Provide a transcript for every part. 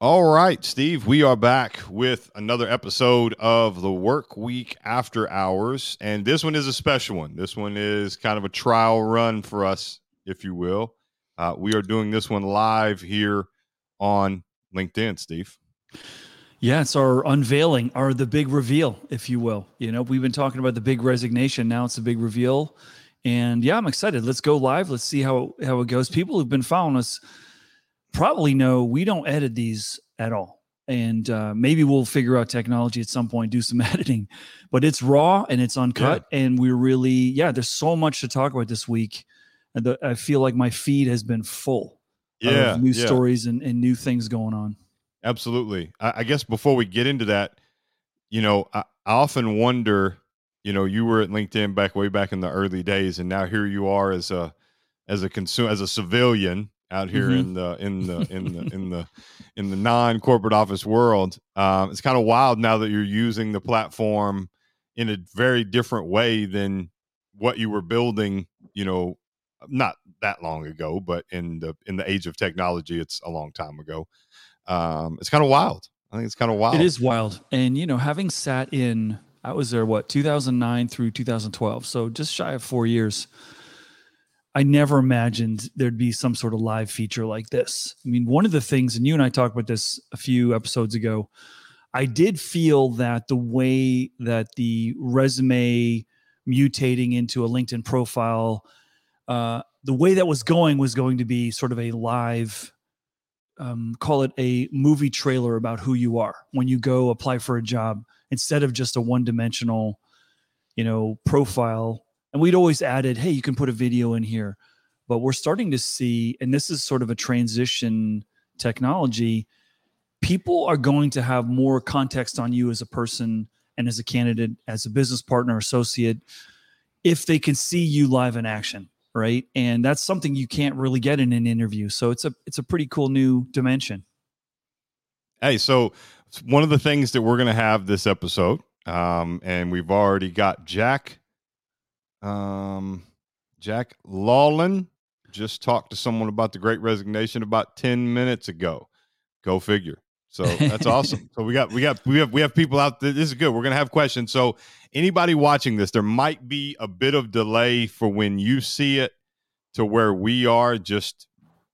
All right, Steve, we are back with another episode of The Work Week After Hours, and this one is a special one. This one is kind of a trial run for us, if you will. We are doing this one live here on LinkedIn, Steve. Yeah, it's our unveiling, our The Big Reveal, if you will. You know, we've been talking about The Big Resignation, now it's The Big Reveal, and yeah, I'm excited. Let's go live. Let's see how it goes. People who've been following us probably know we don't edit these at all. And maybe we'll figure out technology at some point, do some editing, but it's raw and it's uncut. Yeah. And we're really, there's so much to talk about this week. And I feel like my feed has been full of new stories and new things going on. Absolutely. I guess before we get into that, you know, I often wonder, you know, you were at LinkedIn way back in the early days, and now here you are as a consumer, as a civilian, out here in the non-corporate office world. It's kind of wild now that you're using the platform in a very different way than what you were building, you know, not that long ago, but in the age of technology, it's a long time ago. It's kind of wild. I think it's kind of wild. It is wild. And, you know, having sat in, I was there, 2009 through 2012. So just shy of 4 years. I never imagined there'd be some sort of live feature like this. I mean, one of the things, and you and I talked about this a few episodes ago, I did feel that the way that the resume mutating into a LinkedIn profile, the way that was going to be sort of a live, call it a movie trailer about who you are when you go apply for a job, instead of just a one-dimensional, you know, profile. And we'd always added, hey, you can put a video in here, but we're starting to see, and this is sort of a transition technology, people are going to have more context on you as a person and as a candidate, as a business partner, associate, if they can see you live in action, right? And that's something you can't really get in an interview. So it's a pretty cool new dimension. Hey, so one of the things that we're going to have this episode, and we've already got Jack Lawlin just talked to someone about the Great Resignation about 10 minutes ago. Go figure. So that's awesome. So we have people out there. This is good. We're going to have questions. So anybody watching this, there might be a bit of delay for when you see it to where we are, just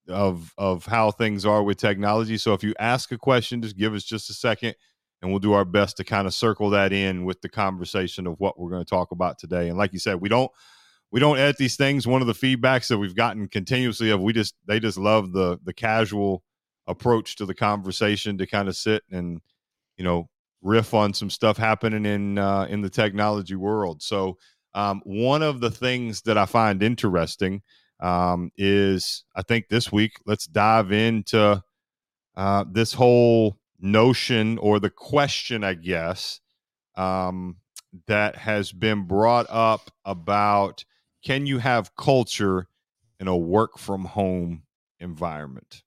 of how things are with technology. So if you ask a question, just give us just a second, and we'll do our best to kind of circle that in with the conversation of what we're going to talk about today. And like you said, we don't edit these things. One of the feedbacks that we've gotten continuously they just love the casual approach to the conversation, to kind of sit and, you know, riff on some stuff happening in the technology world. So one of the things that I find interesting is, I think this week, let's dive into this whole notion, or the question, I guess, that has been brought up about, can you have culture in a work from home environment?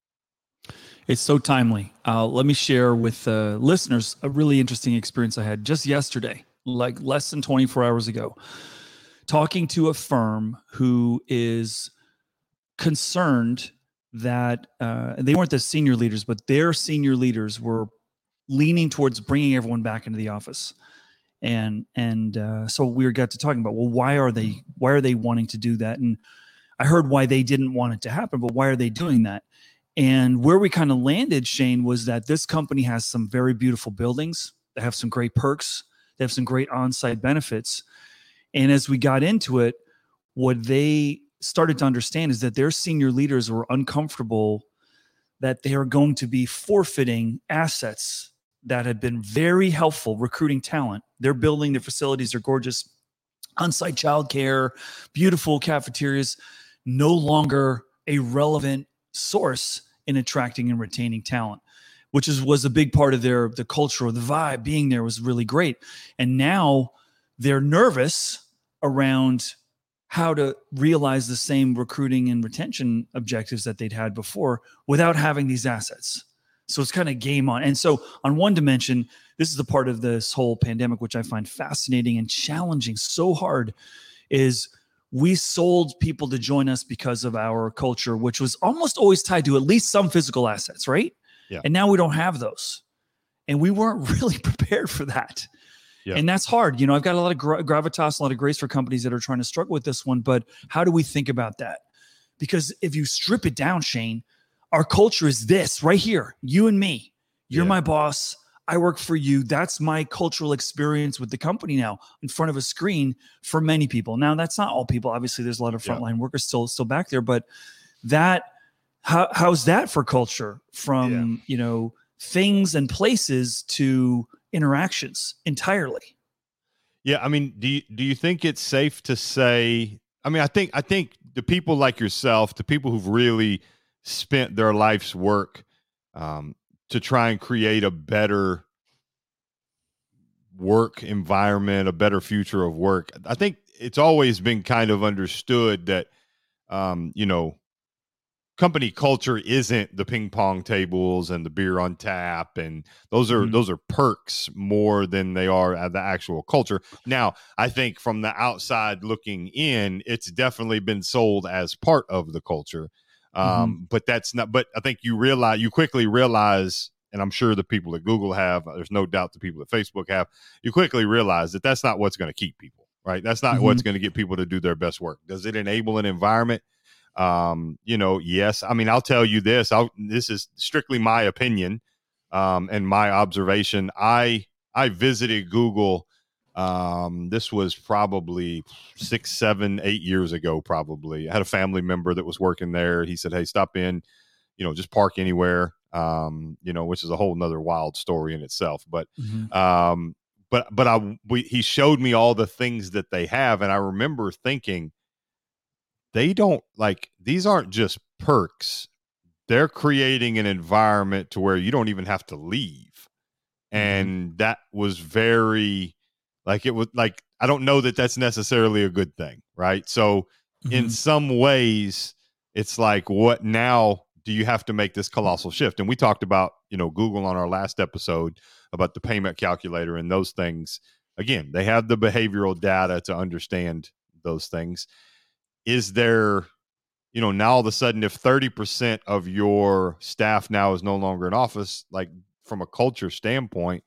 It's so timely. Let me share with listeners a really interesting experience I had just yesterday, like less than 24 hours ago, talking to a firm who is concerned that they weren't the senior leaders, but their senior leaders were leaning towards bringing everyone back into the office. And so we got to talking about, well, why are they wanting to do that? And I heard why they didn't want it to happen, but why are they doing that? And where we kind of landed, Shane, was that this company has some very beautiful buildings. They have some great perks. They have some great on-site benefits. And as we got into it, what they started to understand is that their senior leaders were uncomfortable that they are going to be forfeiting assets that had been very helpful recruiting talent. Their building, their facilities are gorgeous, on-site childcare, beautiful cafeterias, no longer a relevant source in attracting and retaining talent, which was a big part of the culture, or the vibe being there was really great. And now they're nervous around how to realize the same recruiting and retention objectives that they'd had before without having these assets. So it's kind of game on. And so on one dimension, this is the part of this whole pandemic, which I find fascinating and challenging so hard, is we sold people to join us because of our culture, which was almost always tied to at least some physical assets, right? Yeah. And now we don't have those. And we weren't really prepared for that. Yeah. And that's hard. You know, I've got a lot of gravitas, a lot of grace for companies that are trying to struggle with this one. But how do we think about that? Because if you strip it down, Shane, our culture is this right here. You and me. You're my boss. I work for you. That's my cultural experience with the company now in front of a screen for many people. Now, that's not all people. Obviously, there's a lot of frontline workers still back there. But that, how's that for culture from, you know, things and places to interactions entirely? Yeah. I mean, do you think it's safe to say, I mean, I think the people like yourself, the people who've really spent their life's work to try and create a better work environment, a better future of work. I think it's always been kind of understood that, you know, company culture isn't the ping pong tables and the beer on tap. And those are perks more than they are the actual culture. Now, I think from the outside looking in, it's definitely been sold as part of the culture. But I think you quickly realize, and I'm sure the people at Google have, there's no doubt the people at Facebook have, you quickly realize that that's not what's going to keep people, right? That's not what's going to get people to do their best work. Does it enable an environment? You know, yes. I mean, I'll tell you this, this is strictly my opinion, and my observation. I visited Google, this was probably 6, 7, 8 years ago, probably. I had a family member that was working there. He said, hey, stop in, you know, just park anywhere, you know, which is a whole nother wild story in itself. But, he showed me all the things that they have. And I remember thinking, these aren't just perks. They're creating an environment to where you don't even have to leave. And that was very... I don't know that that's necessarily a good thing, right? So in some ways, it's like, what now do you have to make this colossal shift? And we talked about, you know, Google on our last episode about the payment calculator and those things. Again, they have the behavioral data to understand those things. Is there, you know, now all of a sudden, if 30% of your staff now is no longer in office, like from a culture standpoint,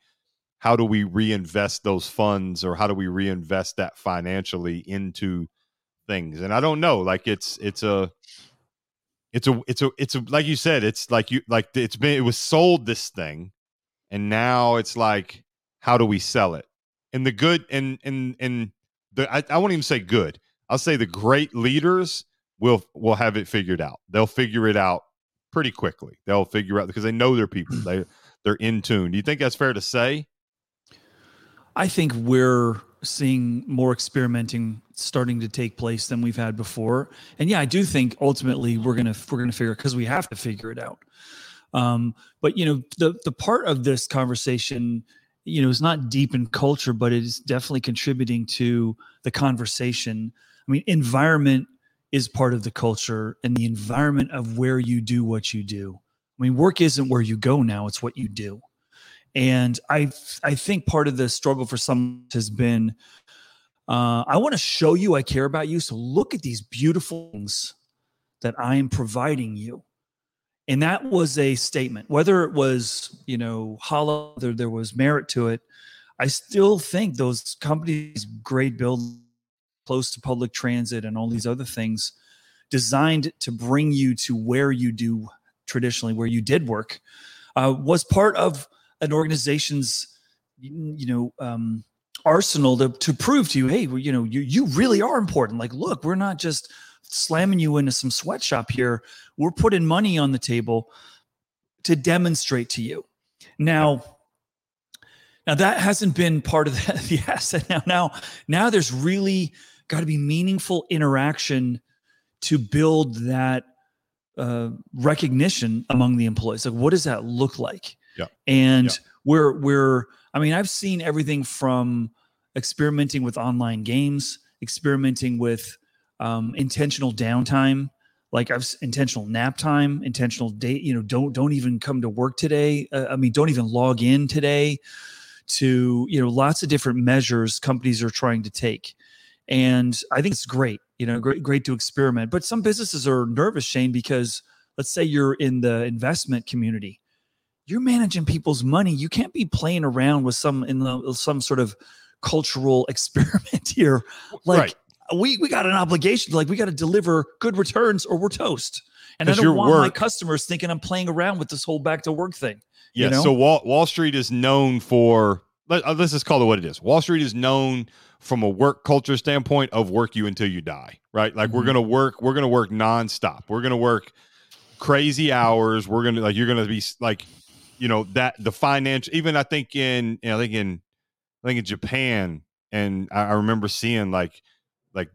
how do we reinvest those funds, or how do we reinvest that financially into things? And I don't know, like it's like you said, it's like it was sold this thing. And now it's like, how do we sell it? And the good I won't even say good. I'll say the great leaders will have it figured out. They'll figure it out pretty quickly. They'll figure out because they know their people. They're in tune. Do you think that's fair to say? I think we're seeing more experimenting starting to take place than we've had before. And yeah, I do think ultimately we're going to figure it, because we have to figure it out. But you know, the part of this conversation, you know, is not deep in culture, but it is definitely contributing to the conversation. I mean, environment is part of the culture, and the environment of where you do what you do. I mean, work isn't where you go now, it's what you do. And I think part of the struggle for some has been, I want to show you I care about you. So look at these beautiful things that I am providing you. And that was a statement, whether it was, you know, hollow, whether there was merit to it. I still think those companies, great buildings close to public transit and all these other things, designed to bring you to where you do traditionally, where you did work, was part of an organization's, you know, arsenal to prove to you, hey, you know, you really are important. Like, look, we're not just slamming you into some sweatshop here. We're putting money on the table to demonstrate to you. Now that hasn't been part of the asset. Now there's really got to be meaningful interaction to build that recognition among the employees. Like, what does that look like? Yeah. And I've seen everything from experimenting with online games, experimenting with intentional downtime, like intentional nap time, intentional day, you know, don't even come to work today. Don't even log in today, to, you know, lots of different measures companies are trying to take. And I think it's great, you know, great to experiment. But some businesses are nervous, Shane, because let's say you're in the investment community. you're managing people's money. You can't be playing around with some sort of cultural experiment here. Like we got an obligation. Like we got to deliver good returns or we're toast. And I don't want my customers thinking I'm playing around with this whole back to work thing. Yeah. You know? So Wall Street is known for, let's just call it what it is. Wall Street is known from a work culture standpoint of work you until you die, right? Like we're going to work nonstop. We're going to work crazy hours. We're going to like, you're going to be like, you know, that the financial, even I think in, you know, I think in Japan. And I remember seeing like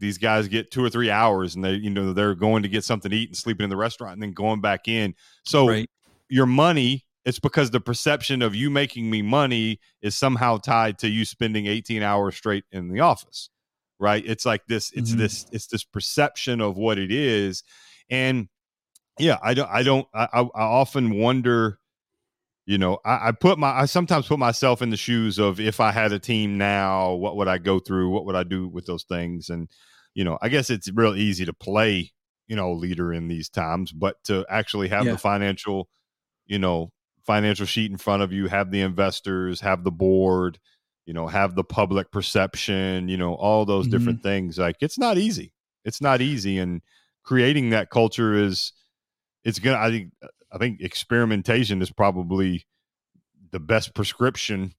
these guys get 2 or 3 hours and they, you know, they're going to get something to eat and sleeping in the restaurant and then going back in. So your money, it's because the perception of you making me money is somehow tied to you spending 18 hours straight in the office, right? It's like this, it's this perception of what it is. And yeah, I often wonder, you know, I sometimes put myself in the shoes of if I had a team now, what would I go through? What would I do with those things? And, you know, I guess it's real easy to play, you know, leader in these times, but to actually have the financial, you know, financial sheet in front of you, have the investors, have the board, you know, have the public perception, you know, all those different things. Like it's not easy. And creating that culture I think experimentation is probably the best prescription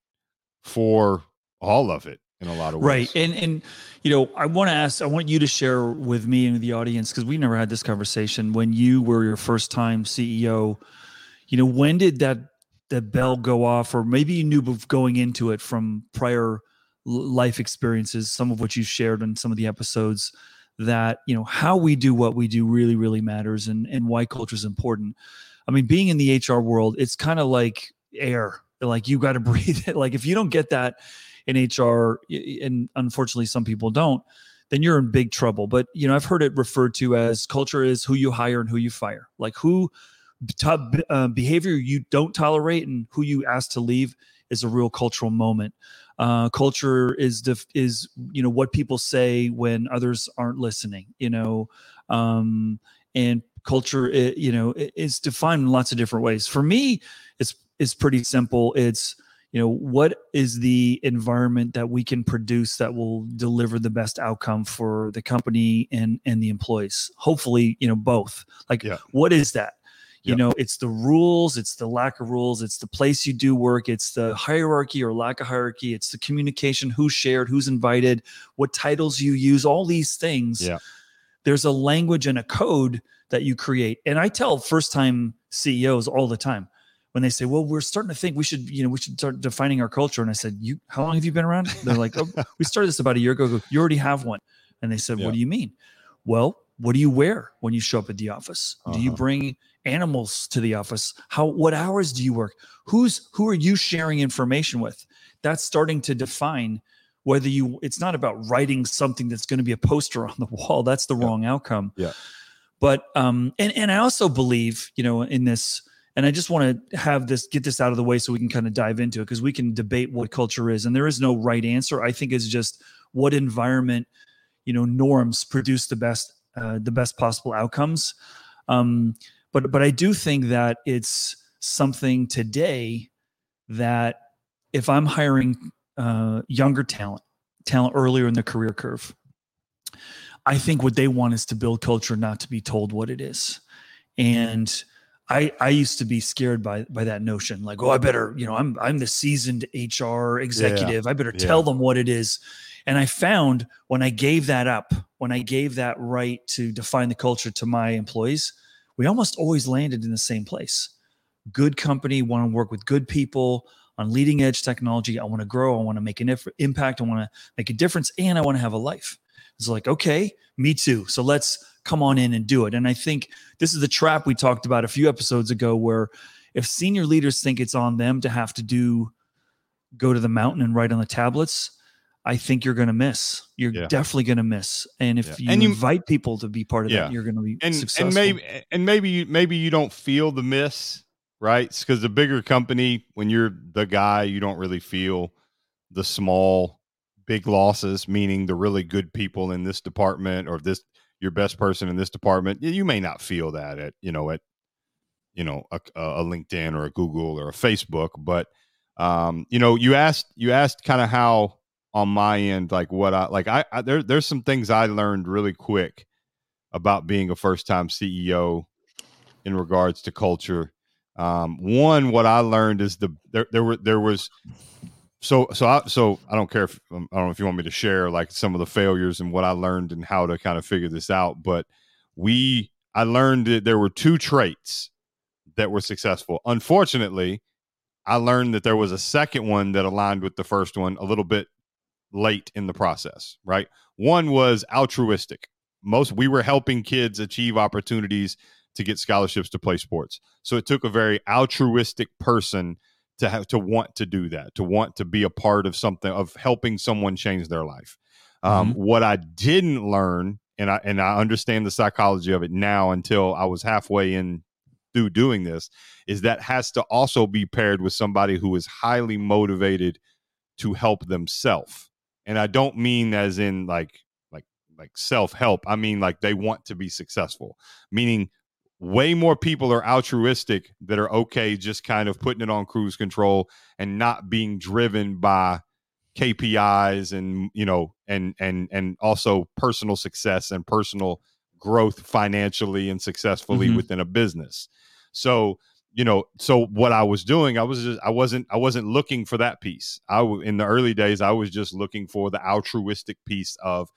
for all of it in a lot of ways. Right. And, you know, I want you to share with me and the audience, cause we never had this conversation when you were your first time CEO. You know, when did that bell go off? Or maybe you knew going into it from prior life experiences, some of which you shared in some of the episodes, that, you know, how we do what we do really, really matters and why culture is important. I mean, being in the HR world, it's kind of like air. Like you got to breathe it. Like if you don't get that in HR, and unfortunately some people don't, then you're in big trouble. But, you know, I've heard it referred to as culture is who you hire and who you fire. Like behavior you don't tolerate and who you ask to leave is a real cultural moment. Culture is you know what people say when others aren't listening. You know, and culture you know is defined in lots of different ways. For me, it's pretty simple. It's, you know, what is the environment that we can produce that will deliver the best outcome for the company and the employees? Hopefully, you know, both. Like, what is that? You know, it's the rules, it's the lack of rules, it's the place you do work, it's the hierarchy or lack of hierarchy, it's the communication, who's shared, who's invited, what titles you use, all these things. Yeah. There's a language and a code that you create. And I tell first-time CEOs all the time when they say, well, we're starting to think we should start defining our culture. And I said, how long have you been around? They're like, oh, we started this about a year ago. You already have one. And they said, what do you mean? Well, what do you wear when you show up at the office? Do you bring animals to the office? What hours do you work? Who are you sharing information with? That's starting to define whether it's not about writing something that's going to be a poster on the wall. That's the wrong outcome. Yeah. But, and I also believe, you know, in this, and I just want to get this out of the way so we can kind of dive into it, because we can debate what culture is and there is no right answer. I think it's just what environment, you know, norms produce the best possible outcomes. But I do think that it's something today that if I'm hiring younger talent earlier in the career curve, I think what they want is to build culture, not to be told what it is. And I used to be scared by that notion, like, oh, I better, you know, I'm the seasoned HR executive. Yeah. I better tell them what it is. And I found when I gave that up, when I gave that right to define the culture to my employees, we almost always landed in the same place. Good company, want to work with good people on leading edge technology. I want to grow. I want to make an impact. I want to make a difference. And I want to have a life. It's like, okay, me too. So let's come on in and do it. And I think this is the trap we talked about a few episodes ago, where if senior leaders think it's on them to have to go to the mountain and write on the tablets, I think you're going to miss. You're definitely going to miss. And if you invite people to be part of that, you're going to be successful. And maybe you don't feel the miss, right? Because the bigger company, when you're the guy, you don't really feel the small, big losses, meaning the really good people in this department or your best person in this department. You may not feel that at, you know, at you know, a LinkedIn or a Google or a Facebook. But, you know, you asked kind of how on my end, like what I like, there's some things I learned really quick about being a first-time CEO in regards to culture. One, what I learned is I don't care if, I don't know if you want me to share like some of the failures and what I learned and how to kind of figure this out, but I learned that there were two traits that were successful. Unfortunately, I learned that there was a second one that aligned with the first one a little bit late in the process, right? One was altruistic. We were helping kids achieve opportunities to get scholarships to play sports. So it took a very altruistic person to want to do that, to want to be a part of something, of helping someone change their life. What I didn't learn, and I understand the psychology of it now until I was halfway in through doing this, is that has to also be paired with somebody who is highly motivated to help themselves. And I don't mean as in like self-help. I mean, like they want to be successful, meaning way more people are altruistic that are okay just kind of putting it on cruise control and not being driven by KPIs and, you know, and also personal success and personal growth financially and successfully within a business. So, you know, so what I was doing, I wasn't looking for that piece. In the early days, I was just looking for the altruistic piece of,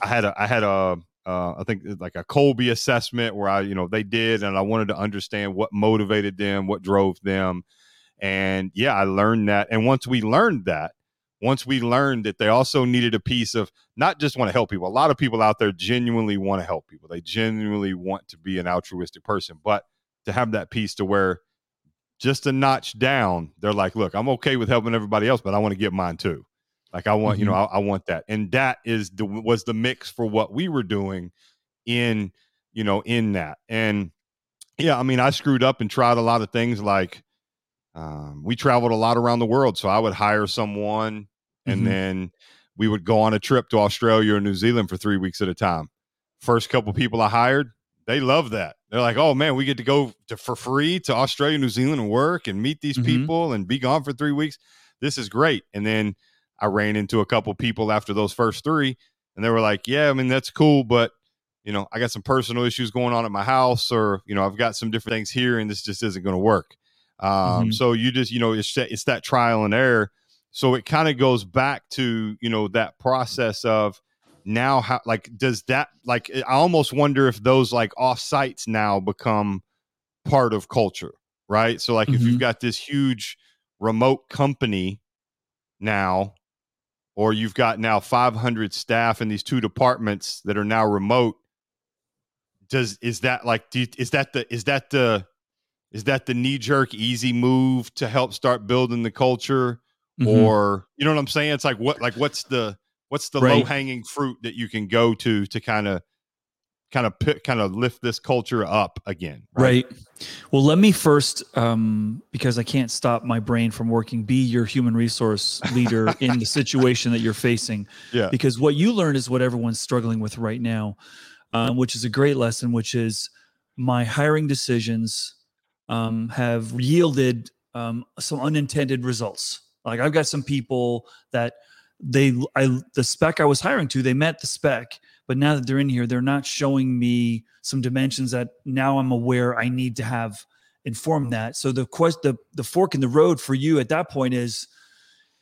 I think like a Colby assessment where they did, and I wanted to understand what motivated them, what drove them. And yeah, I learned that. And once we learned that they also needed a piece of not just want to help people. A lot of people out there genuinely want to help people. They genuinely want to be an altruistic person, but to have that piece to where just a notch down, they're like, look, I'm okay with helping everybody else, but I want to get mine too. Like I want, I want that. And that was the mix for what we were doing in that. And yeah, I mean, I screwed up and tried a lot of things. Like, we traveled a lot around the world. So I would hire someone and then we would go on a trip to Australia or New Zealand for 3 weeks at a time. First couple people I hired, they love that. They're like, oh man, we get to go for free to Australia, New Zealand and work and meet these people and be gone for 3 weeks. This is great. And then I ran into a couple people after those first three and they were like, yeah, I mean, that's cool, but I got some personal issues going on at my house, or, I've got some different things here and this just isn't going to work. So you just, it's that trial and error. So it kind of goes back to, that process of now, how, like, does that, like, I almost wonder if those like off sites now become part of culture, right? So like, if you've got this huge remote company now, or you've got now 500 staff in these two departments that are now remote. Is that the knee jerk easy move to help start building the culture, or you know what I'm saying? It's like what's the low hanging fruit that you can go to kind of lift this culture up again. Right. Well, let me first, because I can't stop my brain from working, be your human resource leader in the situation that you're facing. Yeah. Because what you learn is what everyone's struggling with right now, which is a great lesson, which is my hiring decisions have yielded some unintended results. Like I've got some people that the spec I was hiring to, they met the spec, but now that they're in here, they're not showing me some dimensions that now I'm aware I need to have informed that. So the fork in the road for you at that point is,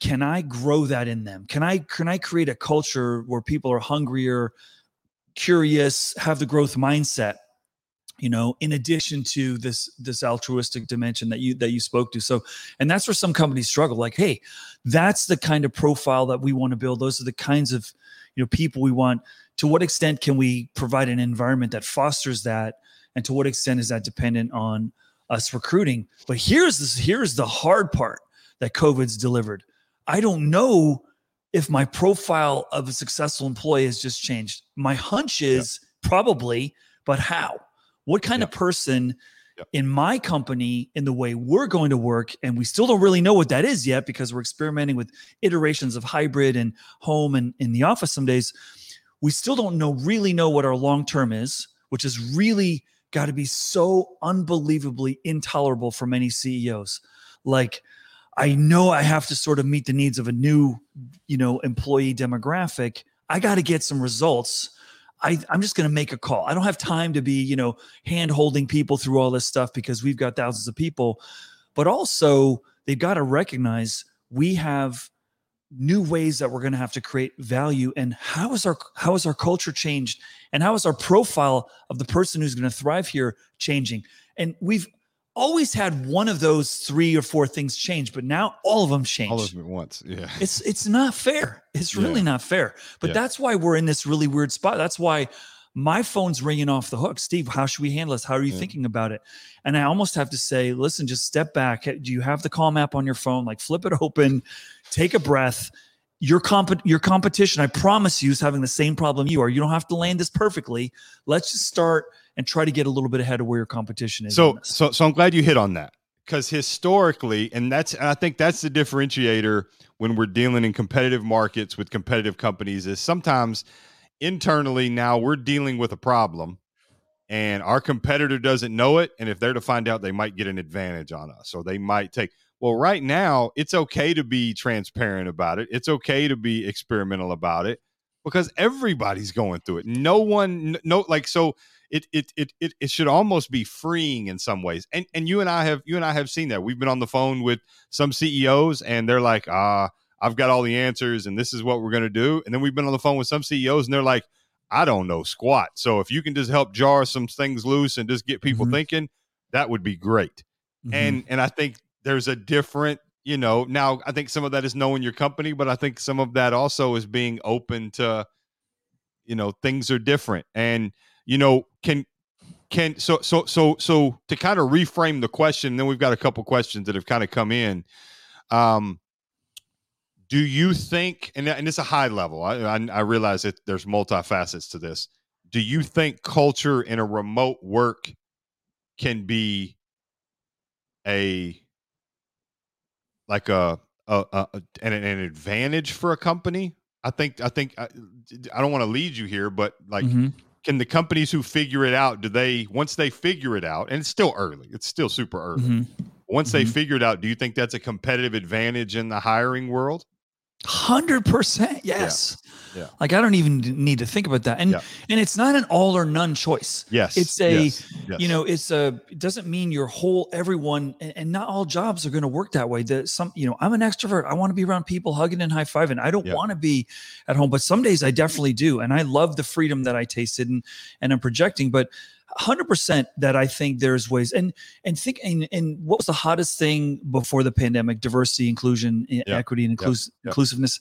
can I grow that in them? Can I create a culture where people are hungrier, curious, have the growth mindset, in addition to this altruistic dimension that you spoke to. So, and that's where some companies struggle. Like, hey, that's the kind of profile that we want to build. Those are the kinds of, people we want. To what extent can we provide an environment that fosters that? And to what extent is that dependent on us recruiting? But here's the hard part that COVID's delivered. I don't know if my profile of a successful employee has just changed. My hunch is probably, but how? What kind of person in my company, in the way we're going to work, and we still don't really know what that is yet because we're experimenting with iterations of hybrid and home and in the office some days. We still don't know what our long term is, which is really got to be so unbelievably intolerable for many CEOs. Like, I know I have to sort of meet the needs of a new, employee demographic. I got to get some results. I'm just going to make a call. I don't have time to be, hand-holding people through all this stuff because we've got thousands of people. But also, they've got to recognize we have new ways that we're going to have to create value. And how is our culture changed? And how is our profile of the person who's going to thrive here changing? And we've always had one of those three or four things change, but now all of them change. All of them at once. Yeah. It's not fair. It's really not fair. But that's why we're in this really weird spot. That's why my phone's ringing off the hook. Steve, how should we handle this? How are you thinking about it? And I almost have to say, listen, just step back. Do you have the Calm app on your phone? Like, flip it open, take a breath. Your competition, I promise you, is having the same problem you are. You don't have to land this perfectly. Let's just start and try to get a little bit ahead of where your competition is. So I'm glad you hit on that, because historically, I think that's the differentiator when we're dealing in competitive markets with competitive companies, is sometimes internally now we're dealing with a problem and our competitor doesn't know it. And if they're to find out, they might get an advantage on us, or they might take, well, right now it's okay to be transparent about it. It's okay to be experimental about it, because everybody's going through it. It should almost be freeing in some ways. And you and I have seen that. We've been on the phone with some CEOs and they're like, I've got all the answers and this is what we're going to do. And then we've been on the phone with some CEOs and they're like, I don't know squat. So if you can just help jar some things loose and just get people thinking, that would be great. Mm-hmm. And I think there's a different, now I think some of that is knowing your company, but I think some of that also is being open to, things are different. And, so to kind of reframe the question, then we've got a couple questions that have kind of come in. Do you think, and it's a high level, I realize that there's multifacets to this. Do you think culture in a remote work can be an advantage for a company? I think I don't want to lead you here, but like, can the companies who figure it out, once they figure it out, and it's still early, it's still super early. Once they figure it out, do you think that's a competitive advantage in the hiring world? 100%. Yes. Yeah. Like, I don't even need to think about that. And it's not an all or none choice. Yes. It's a, yes. It doesn't mean everyone, and not all jobs are going to work that way. I'm an extrovert. I want to be around people hugging and high fiving. I don't want to be at home, but some days I definitely do. And I love the freedom that I tasted and I'm projecting, but 100% that I think there's ways and what was the hottest thing before the pandemic? Diversity, inclusion, equity, and inclusiveness.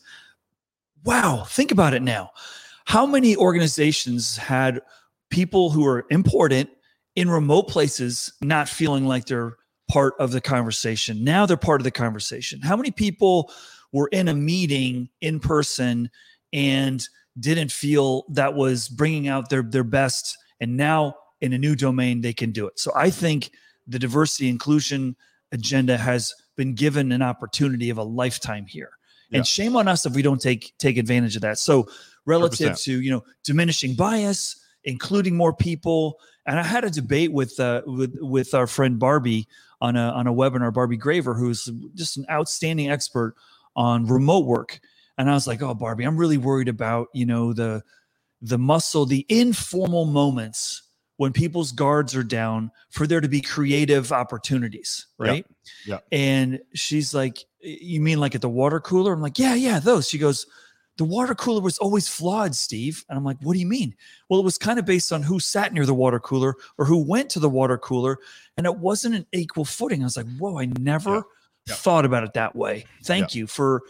Wow. Think about it now. How many organizations had people who are important in remote places not feeling like they're part of the conversation? Now they're part of the conversation. How many people were in a meeting in person and didn't feel that was bringing out their best, and now in a new domain, they can do it? So I think the diversity inclusion agenda has been given an opportunity of a lifetime here. Yeah. And shame on us if we don't take advantage of that. So relative 100%. To, diminishing bias, including more people. And I had a debate with our friend Barbie on a webinar, Barbie Graver, who's just an outstanding expert on remote work. And I was like, oh, Barbie, I'm really worried about, the informal moments when people's guards are down for there to be creative opportunities, right? Yeah. And she's like, you mean like at the water cooler? I'm like, yeah, those. She goes, the water cooler was always flawed, Steve. And I'm like, what do you mean? Well, it was kind of based on who sat near the water cooler or who went to the water cooler, and it wasn't an equal footing. I was like, whoa, I never thought about it that way. Thank you for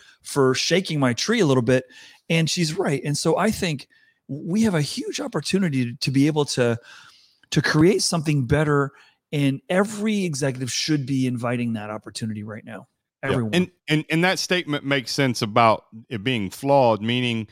shaking my tree a little bit. And she's right. And so I think we have a huge opportunity to be able to create something better, and every executive should be inviting that opportunity right now. Everyone. Yeah. And that statement makes sense about it being flawed, meaning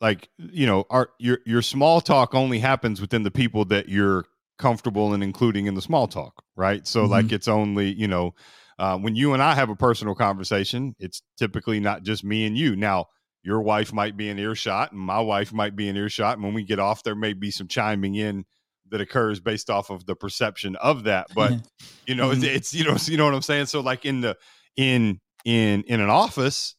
like, your small talk only happens within the people that you're comfortable in including in the small talk, right? So like, it's only, when you and I have a personal conversation, it's typically not just me and you. Now, your wife might be in earshot and my wife might be in earshot. And when we get off, there may be some chiming in that occurs based off of the perception of that. But, you know, it's, you know what I'm saying? So like in an office,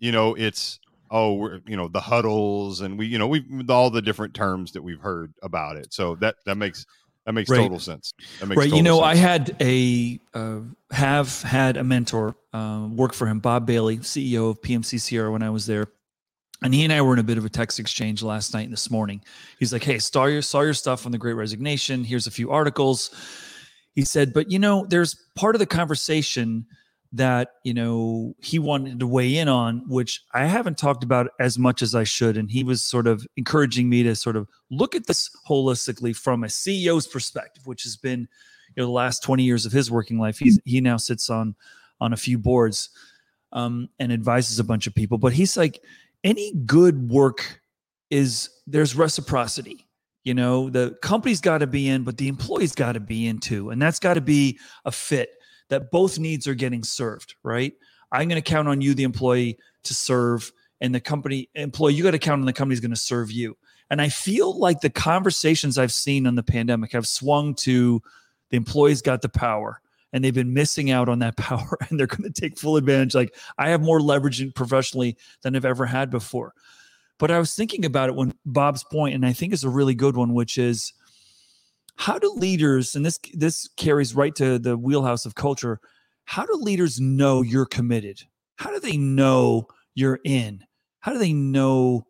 you know, it's, oh, we're, you know, the huddles and we, you know, we've all the different terms that we've heard about it. So that makes right. total sense. That makes right. total you know, sense. I had had a mentor, work for him, Bob Bailey, CEO of PMCCR when I was there. And he and I were in a bit of a text exchange last night and this morning. He's like, hey, saw your stuff on the Great Resignation. Here's a few articles. He said, but, you know, there's part of the conversation that, you know, he wanted to weigh in on, which I haven't talked about as much as I should. And he was sort of encouraging me to sort of look at this holistically from a CEO's perspective, which has been, you know, the last 20 years of his working life. He now sits on a few boards and advises a bunch of people. But he's like, any good work there's reciprocity. You know, the company's got to be in, but the employee's got to be in too. And that's got to be a fit that both needs are getting served, right? I'm going to count on you, the employee, to serve, and the company employee, you got to count on the company's going to serve you. And I feel like the conversations I've seen on the pandemic have swung to the employee's got the power. And they've been missing out on that power, and they're going to take full advantage. Like, I have more leverage professionally than I've ever had before. But I was thinking about it when Bob's point, and I think it's a really good one, which is how do leaders, and this carries right to the wheelhouse of culture, how do leaders know you're committed? How do they know you're in? How do they know?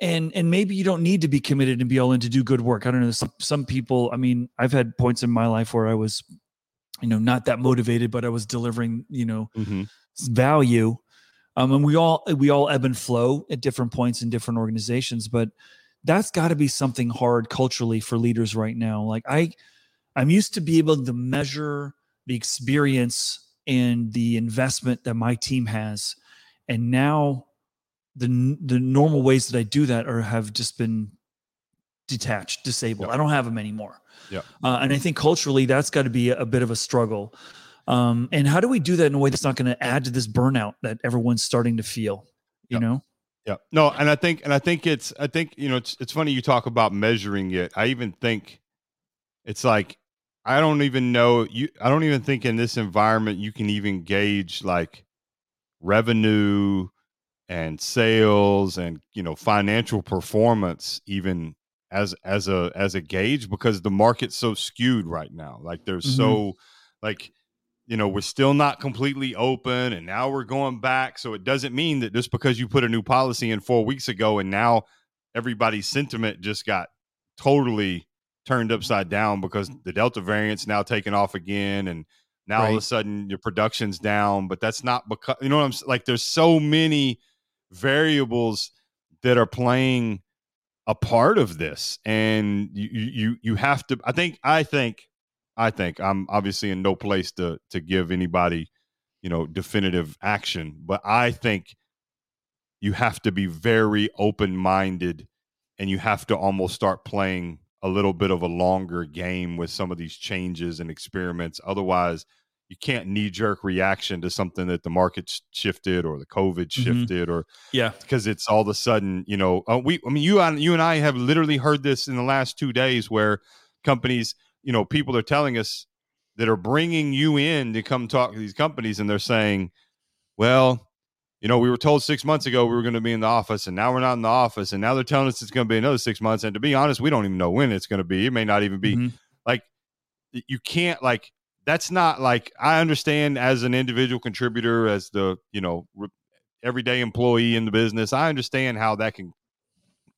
And maybe you don't need to be committed and be all in to do good work. I don't know. Some people, I mean, I've had points in my life where I was, you know, not that motivated, but I was delivering, you know, value. And we all ebb and flow at different points in different organizations, but that's got to be something hard culturally for leaders right now. Like I'm used to be able to measure the experience and the investment that my team has. And now the normal ways that I do that have just been detached, disabled. Yep. I don't have them anymore. Yeah. And I think culturally that's got to be a bit of a struggle. And how do we do that in a way that's not going to add to this burnout that everyone's starting to feel, you yep. know? Yeah. No. And I think you know, it's funny you talk about measuring it. I even think it's like, I don't even think in this environment you can even gauge like revenue and sales and, you know, financial performance even as a gauge, because the market's so skewed right now. Like there's so like, you know, we're still not completely open and now we're going back. So it doesn't mean that just because you put a new policy in 4 weeks ago and now everybody's sentiment just got totally turned upside down because the Delta variant's now taking off again. And now all of a sudden your production's down, but that's not because, you know what I'm saying? Like there's so many variables that are playing a part of this, and you have to. I think I'm obviously in no place to give anybody, you know, definitive action, but I think you have to be very open-minded, and you have to almost start playing a little bit of a longer game with some of these changes and experiments. Otherwise, you can't knee-jerk reaction to something that the market shifted or the COVID shifted or because it's all of a sudden, you know, you and I have literally heard this in the last 2 days where companies, you know, people are telling us that are bringing you in to come talk to these companies, and they're saying, well, you know, we were told 6 months ago we were going to be in the office, and now we're not in the office, and now they're telling us it's going to be another 6 months. And to be honest, we don't even know when it's going to be. It may not even be like, you can't like, that's not like, I understand as an individual contributor, as the, you know, everyday employee in the business, I understand how that can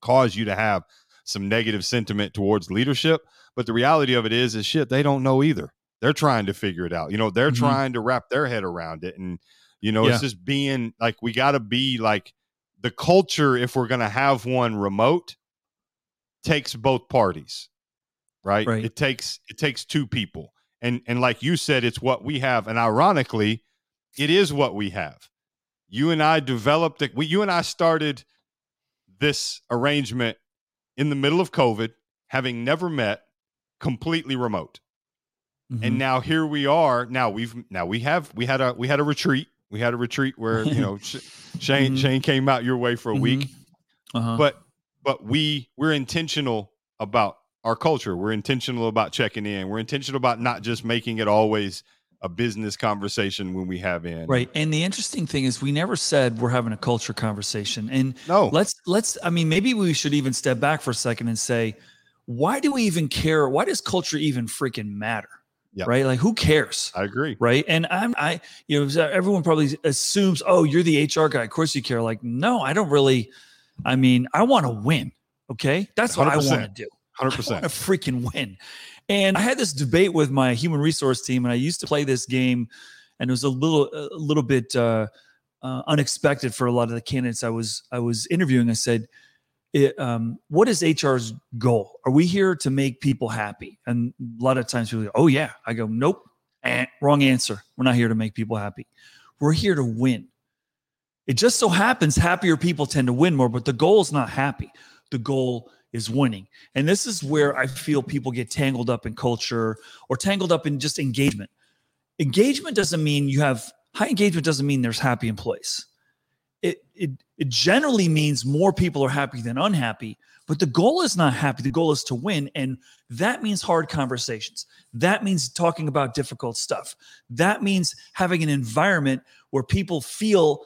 cause you to have some negative sentiment towards leadership. But the reality of it is shit, they don't know either. They're trying to figure it out. You know, they're trying to wrap their head around it. And, you know, it's just being like, we got to be like the culture. If we're going to have one remote, takes both parties, right? It takes two people. And like you said, it's what we have. And ironically, it is what we have. You and I developed it. You and I started this arrangement in the middle of COVID, having never met, completely remote. And now here we are. We had a retreat. We had a retreat where, you know, Shane came out your way for a week, but we're intentional about our culture. We're intentional about checking in. We're intentional about not just making it always a business conversation when we have in. Right. And the interesting thing is we never said we're having a culture conversation. And no, let's, I mean, maybe we should even step back for a second and say, why do we even care? Why does culture even freaking matter? Yep. Right. Like, who cares? I agree. Right. And I, you know, everyone probably assumes, oh, you're the HR guy. Of course you care. Like, no, I don't really. I mean, I want to win. Okay. That's what I want to do. 100%. I want to freaking win. And I had this debate with my human resource team, and I used to play this game, and it was a little bit unexpected for a lot of the candidates I was interviewing. I said, what is HR's goal? Are we here to make people happy? And a lot of times people go, oh yeah. I go, nope, wrong answer. We're not here to make people happy. We're here to win. It just so happens happier people tend to win more, but the goal is not happy. The goal is winning. And this is where I feel people get tangled up in culture or tangled up in just engagement. Engagement doesn't mean you have high engagement, doesn't mean there's happy employees. It generally means more people are happy than unhappy, but the goal is not happy. The goal is to win. And that means hard conversations. That means talking about difficult stuff. That means having an environment where people feel,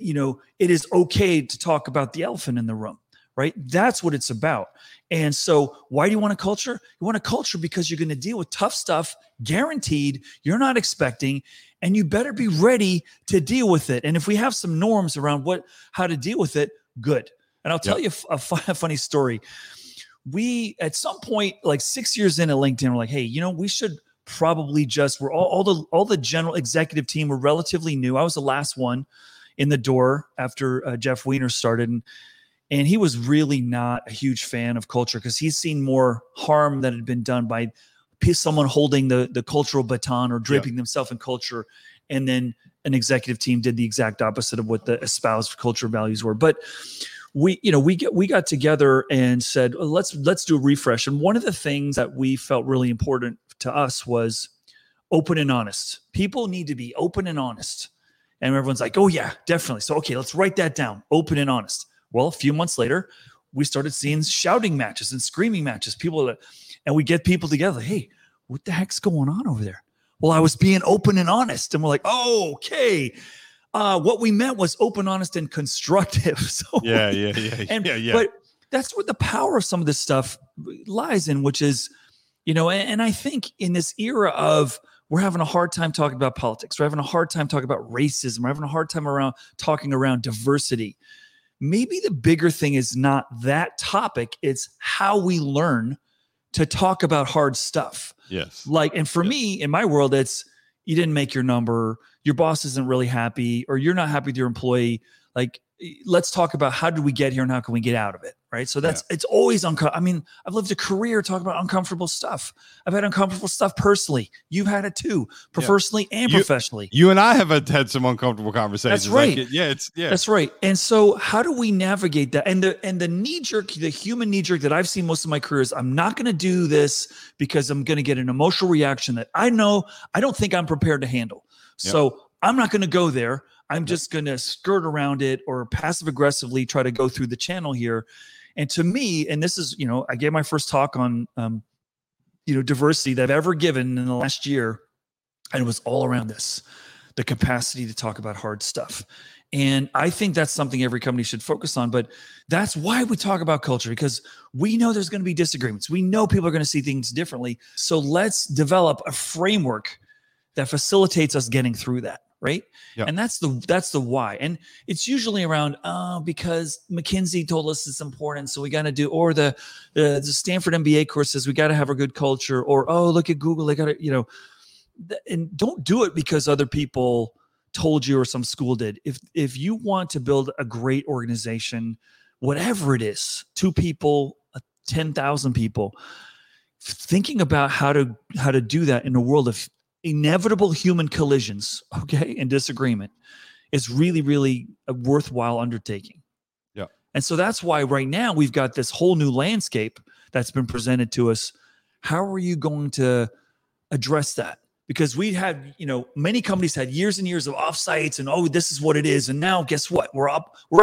you know, it is okay to talk about the elephant in the room. Right? That's what it's about. And so why do you want a culture? You want a culture because you're going to deal with tough stuff, guaranteed, you're not expecting, and you better be ready to deal with it. And if we have some norms around how to deal with it, good. And I'll tell you a funny story. We, at some point, like 6 years in at LinkedIn, we're like, hey, you know, we should probably just, we're all the general executive team were relatively new. I was the last one in the door after Jeff Weiner started. And he was really not a huge fan of culture because he's seen more harm that had been done by someone holding the cultural baton or draping themselves in culture. And then an executive team did the exact opposite of what the espoused culture values were. But we got together and said, well, let's do a refresh. And one of the things that we felt really important to us was open and honest. People need to be open and honest. And everyone's like, oh yeah, definitely. So, okay, let's write that down. Open and honest. Well, a few months later, we started seeing shouting matches and screaming matches. And we get people together. Hey, what the heck's going on over there? Well, I was being open and honest. And we're like, oh, okay. What we meant was open, honest, and constructive. So But that's where the power of some of this stuff lies in, which is, you know, and I think in this era of we're having a hard time talking about politics. We're having a hard time talking about racism. We're having a hard time talking around diversity. Maybe the bigger thing is not that topic. It's how we learn to talk about hard stuff. Yes. Like, and for me, in my world, it's you didn't make your number, your boss isn't really happy, or you're not happy with your employee. Like, let's talk about how did we get here and how can we get out of it, right? So that's, it's always uncomfortable. I mean, I've lived a career talking about uncomfortable stuff. I've had uncomfortable stuff personally. You've had it too, personally and professionally. You and I have had some uncomfortable conversations. That's right. Like, that's right. And so how do we navigate that? And the knee-jerk, the human knee-jerk that I've seen most of my career is I'm not going to do this because I'm going to get an emotional reaction that I know, I don't think I'm prepared to handle. So I'm not going to go there. I'm just going to skirt around it or passive aggressively try to go through the channel here. And to me, and this is, you know, I gave my first talk on, diversity that I've ever given in the last year. And it was all around this, the capacity to talk about hard stuff. And I think that's something every company should focus on. But that's why we talk about culture, because we know there's going to be disagreements. We know people are going to see things differently. So let's develop a framework that facilitates us getting through that. Right. Yep. And that's the why. And it's usually around, because McKinsey told us it's important. So we got to do, or the Stanford MBA course says we got to have a good culture, or, oh, look at Google. They got to, and don't do it because other people told you or some school did. If you want to build a great organization, whatever it is, 2 people, 10,000 people, thinking about how to do that in a world of inevitable human collisions, and disagreement is really, really a worthwhile undertaking. Yeah. And so that's why right now we've got this whole new landscape that's been presented to us. How are you going to address that? Because we had, many companies had years and years of offsites and, oh, this is what it is. And now guess what? We're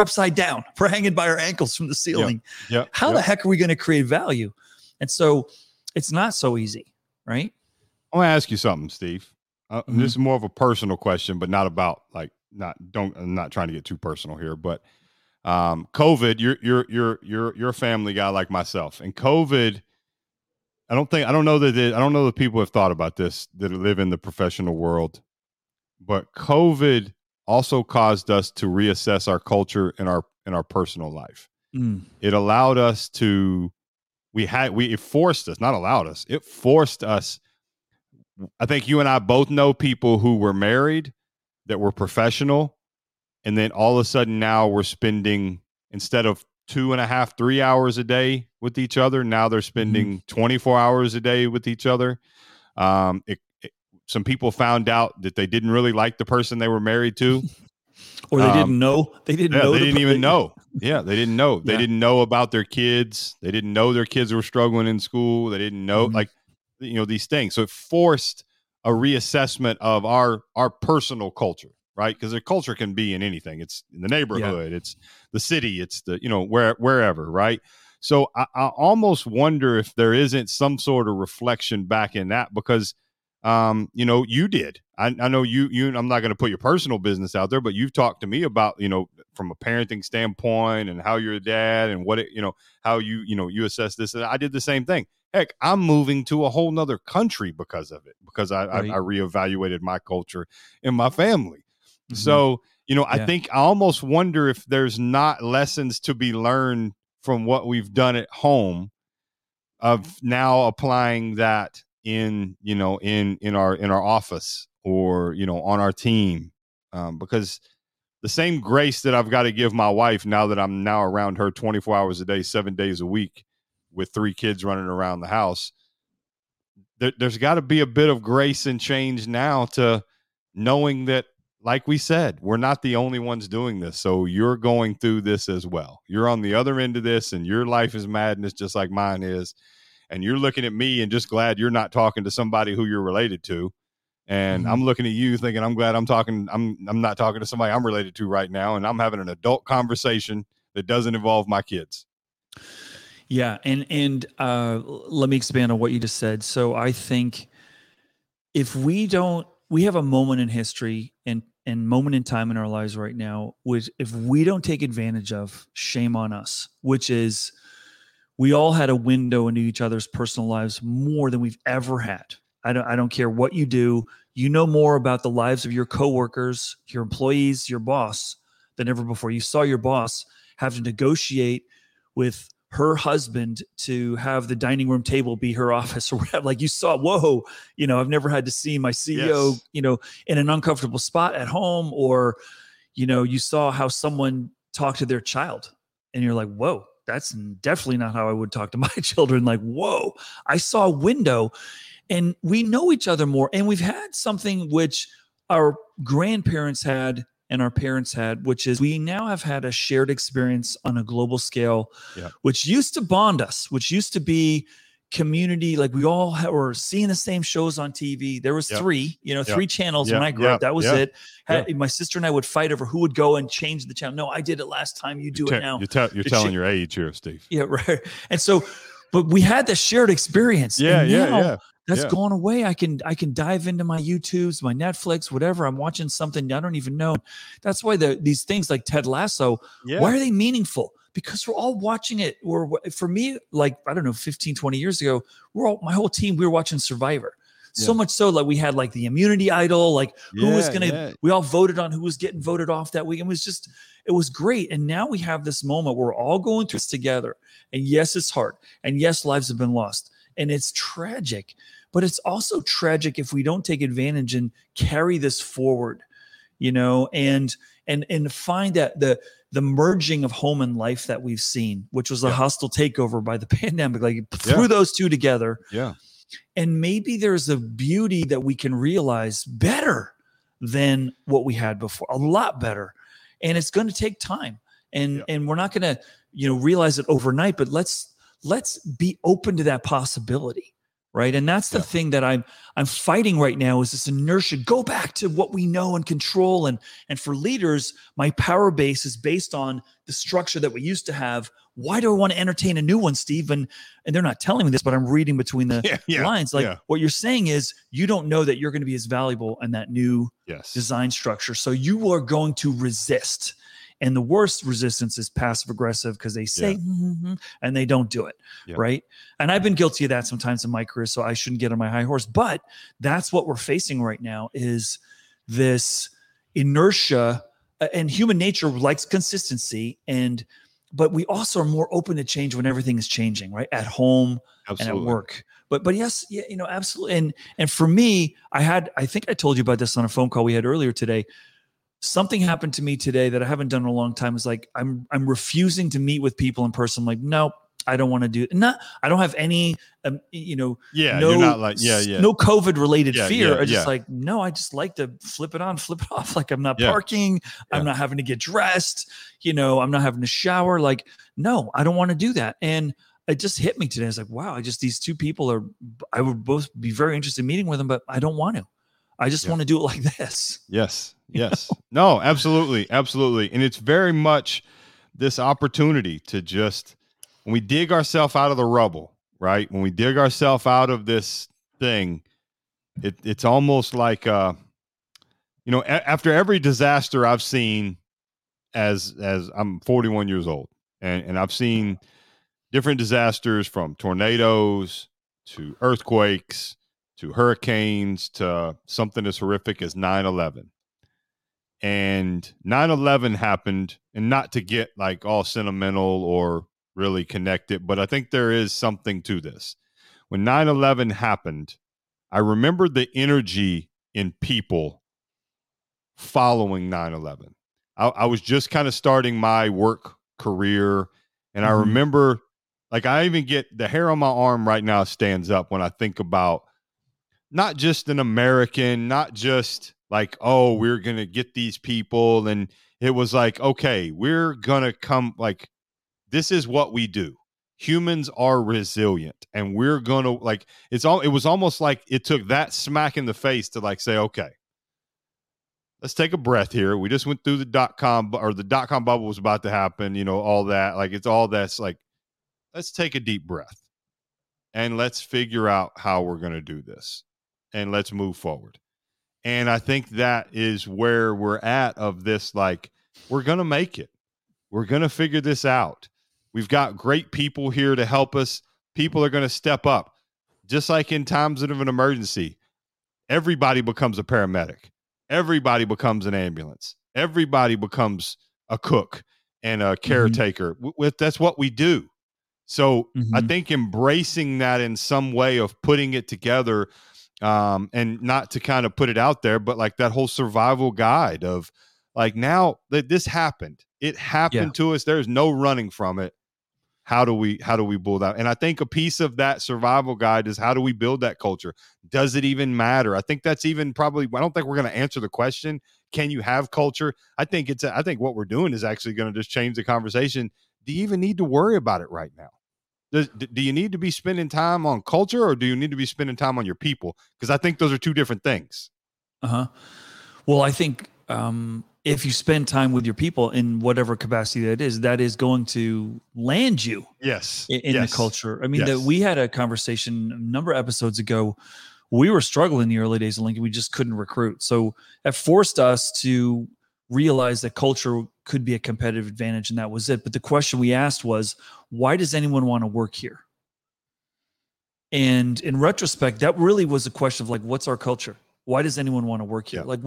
upside down. We're hanging by our ankles from the ceiling. How the heck are we going to create value? And so it's not so easy, right? I want to ask you something, Steve. This is more of a personal question, but not about like, I'm not trying to get too personal here, but COVID, you're a family guy like myself, and COVID, I don't know that people have thought about this that live in the professional world, but COVID also caused us to reassess our culture and our personal life. It allowed us to, it forced us, not allowed us, it forced us. I think you and I both know people who were married that were professional. And then all of a sudden now we're spending, instead of 2.5-3 hours a day with each other, now they're spending 24 hours a day with each other. Some people found out that they didn't really like the person they were married to. Or they didn't know. They didn't even know. Yeah, they didn't know. They didn't know about their kids. They didn't know their kids were struggling in school. They didn't know these things. So it forced a reassessment of our personal culture, right? Because their culture can be in anything. It's in the neighborhood, it's the city, it's the, wherever, right? So I almost wonder if there isn't some sort of reflection back in that, because you did. I know you, I'm not going to put your personal business out there, but you've talked to me about, from a parenting standpoint and how you're a dad and what it, how you assess this. And I did the same thing. Heck, I'm moving to a whole nother country because of it, because I reevaluated my culture and my family. Mm-hmm. So, I think I almost wonder if there's not lessons to be learned from what we've done at home of now applying that in our office or, on our team, because the same grace that I've got to give my wife now that I'm now around her 24 hours a day, 7 days a week with 3 kids running around the house, there's got to be a bit of grace and change now to knowing that, like we said, we're not the only ones doing this. So you're going through this as well. You're on the other end of this and your life is madness, just like mine is. And you're looking at me and just glad you're not talking to somebody who you're related to. And I'm looking at you thinking, I'm glad I'm not talking to somebody I'm related to right now. And I'm having an adult conversation that doesn't involve my kids. Yeah. And let me expand on what you just said. So I think if we have a moment in history and moment in time in our lives right now, which if we don't take advantage of, shame on us, which is, we all had a window into each other's personal lives more than we've ever had. I don't care what you do. You know more about the lives of your coworkers, your employees, your boss than ever before. You saw your boss have to negotiate with her husband to have the dining room table be her office or whatever. Like you saw, whoa, I've never had to see my CEO, in an uncomfortable spot at home, or, you saw how someone talked to their child and you're like, whoa. That's definitely not how I would talk to my children. Like, whoa, I saw a window and we know each other more. And we've had something which our grandparents had and our parents had, which is we now have had a shared experience on a global scale, which used to bond us, which used to be community. Like we all were seeing the same shows on TV. There was three channels when I grew up. That was it. My sister and I would fight over who would go and change the channel. No, I did it last time. You do it now. You're telling your age here, Steve. Yeah, right. And so, but we had the shared experience. That's gone away. I can dive into my YouTubes, my Netflix, whatever. I'm watching something I don't even know. That's why these things like Ted Lasso, why are they meaningful? Because we're all watching it. Or for me, like, I don't know, 15, 20 years ago, my whole team, we were watching Survivor. So much so, like, we had like the immunity idol, like who was going to, we all voted on who was getting voted off that week. It was just, it was great. And now we have this moment where we're all going through this together. And yes, it's hard. And yes, lives have been lost. And it's tragic, but it's also tragic if we don't take advantage and carry this forward, and find that the merging of home and life that we've seen, which was a hostile takeover by the pandemic, like you threw those two together. Yeah. And maybe there's a beauty that we can realize better than what we had before, a lot better. And it's going to take time and we're not going to, realize it overnight, but let's be open to that possibility. right? And that's the thing that I'm fighting right now is this inertia. Go back to what we know and control. And for leaders, my power base is based on the structure that we used to have. Why do I want to entertain a new one, Steve? And they're not telling me this, but I'm reading between the lines. Like what you're saying is you don't know that you're going to be as valuable in that new design structure. So you are going to resist. And the worst resistance is passive aggressive because they say and they don't do it, right? And I've been guilty of that sometimes in my career, so I shouldn't get on my high horse. But that's what we're facing right now is this inertia, and human nature likes consistency. And but we also are more open to change when everything is changing, right? At home and at work. But yes, you know, absolutely. And for me, I think I told you about this on a phone call we had earlier today. Something happened to me today that I haven't done in a long time. It's like I'm refusing to meet with people in person. I'm like, nope, I don't want to do it. I don't have any, no COVID related fear. I just like, no, I just like to flip it on, flip it off. Like I'm not parking. Yeah. I'm not having to get dressed. You know, I'm not having to shower. Like, no, I don't want to do that. And it just hit me today. I was like, wow, these two people I would both be very interested in meeting with them, but I don't want to. I just want to do it like this. Yes. No, absolutely. Absolutely. And it's very much this opportunity to just, when we dig ourselves out of the rubble, right? When we dig ourselves out of this thing, it's almost like, you know, after every disaster I've seen as I'm 41 years old and I've seen different disasters from tornadoes to earthquakes, to hurricanes, to something as horrific as 9/11. And 9/11 happened, and not to get like all sentimental or really connected, but I think there is something to this. When 9/11 happened, I remember the energy in people following 9/11. I was just kind of starting my work career, and I remember, like, I even get the hair on my arm right now stands up when I think about not just an American, not just like, oh, we're going to get these people. And it was like, okay, we're going to come, like, this is what we do. Humans are resilient, and we're going to, like, it was almost like it took that smack in the face to like say, okay, let's take a breath here. We just went through the dot-com bubble was about to happen, you know, all that. Like, it's all that's like, let's take a deep breath and let's figure out how we're going to do this. And let's move forward. And I think that is where we're at of this, like, we're going to make it. We're going to figure this out. We've got great people here to help us. People are going to step up. Just like in times of an emergency, everybody becomes a paramedic. Everybody becomes an ambulance. Everybody becomes a cook and a caretaker. That's what we do. So I think embracing that in some way of putting it together, and not to kind of put it out there, but like that whole survival guide of like, now that this happened, it happened to us. There's no running from it. How do we build that? And I think a piece of that survival guide is, how do we build that culture? Does it even matter? I think that's even probably, I don't think we're going to answer the question. Can you have culture? I think what we're doing is actually going to just change the conversation. Do you even need to worry about it right now? Do you need to be spending time on culture, or do you need to be spending time on your people? Because I think those are two different things. Well, I think if you spend time with your people in whatever capacity that is going to land you in the culture. I mean, we had a conversation a number of episodes ago. We were struggling in the early days of LinkedIn. We just couldn't recruit. So that forced us to realize that culture could be a competitive advantage, and that was it. But the question we asked was, why does anyone want to work here? And in retrospect, that really was a question of like, what's our culture? Why does anyone want to work here? Like,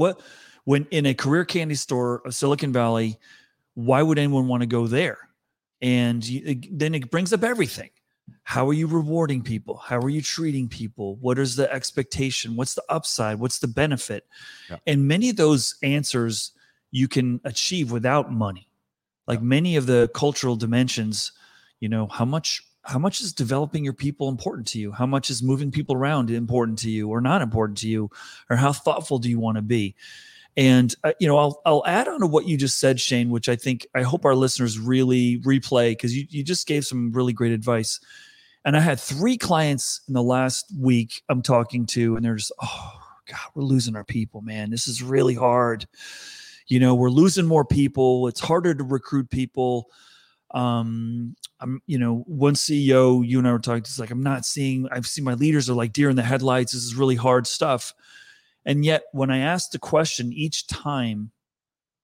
when in a career candy store of Silicon Valley, why would anyone want to go there? And then it brings up everything. How are you rewarding people? How are you treating people? What is the expectation? What's the upside? What's the benefit? And many of those answers you can achieve without money. Like many of the cultural dimensions, you know, how much is developing your people important to you? How much is moving people around important to you or not important to you? Or how thoughtful do you want to be? And, you know, I'll add on to what you just said, Shane, which I hope our listeners really replay, because you just gave some really great advice. And I had 3 clients in the last week I'm talking to, and they're just, oh, God, we're losing our people, man. This is really hard. You know, we're losing more people. It's harder to recruit people. You know, one CEO, you and I were talking, it's like, I've seen my leaders are like deer in the headlights. This is really hard stuff. And yet when I asked the question each time,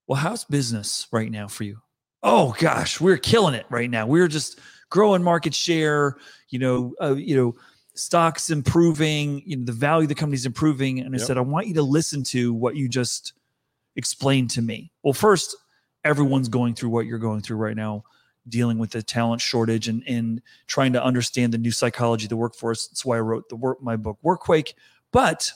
well, how's business right now for you? Oh gosh, we're killing it right now. We're just growing market share, stocks improving, the value of the company's improving. And I said, I want you to listen to what you just explained to me. Well, first, everyone's going through what you're going through right now, dealing with the talent shortage and trying to understand the new psychology of the workforce. That's why I wrote my book, Workquake. But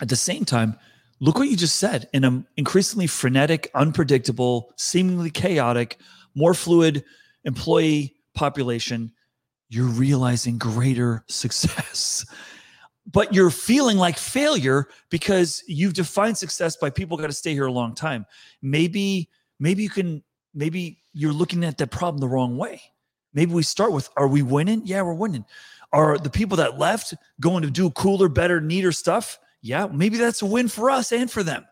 at the same time, look what you just said. In an increasingly frenetic, unpredictable, seemingly chaotic, more fluid employee population, you're realizing greater success. But you're feeling like failure because you've defined success by people got to stay here a long time. Maybe you're looking at that problem the wrong way. Maybe we start with, are we winning? Yeah, we're winning. Are the people that left going to do cooler, better, neater stuff? Yeah, maybe that's a win for us and for them.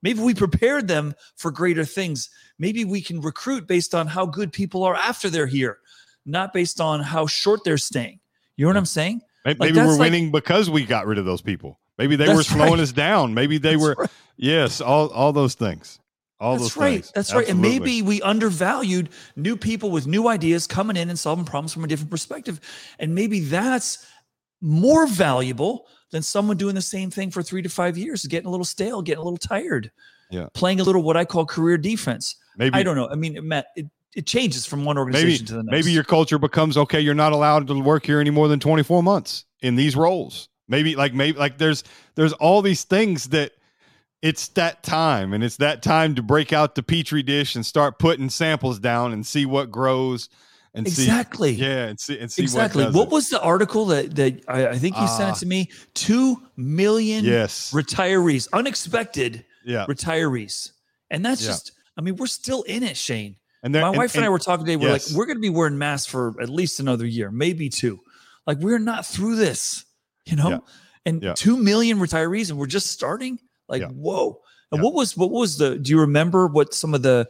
Maybe we prepared them for greater things. Maybe we can recruit based on how good people are after they're here, not based on how short they're staying. You know what I'm saying? Maybe we're winning because we got rid of those people. Maybe they were slowing us down. Maybe they were, yes, all those things. That's right. That's right. And maybe we undervalued new people with new ideas coming in and solving problems from a different perspective. And maybe that's more valuable than someone doing the same thing for 3 to 5 years, getting a little stale, getting a little tired, playing a little what I call career defense. Maybe, I don't know. I mean, Matt, it changes from one organization to the next. Maybe your culture becomes, okay, you're not allowed to work here any more than 24 months in these roles. Maybe there's all these things that it's that time, and it's that time to break out the Petri dish and start putting samples down and see what grows and see. Exactly. Yeah. And see exactly. What was the article that I think you sent to me? 2 million retirees, unexpected retirees. And that's just, I mean, we're still in it, Shane. And my wife and I were talking today. We're like, we're going to be wearing masks for at least another year, maybe 2. Like, we're not through this, you know? Yeah. And 2 million retirees, and we're just starting? Like, whoa. And what was do you remember what some of the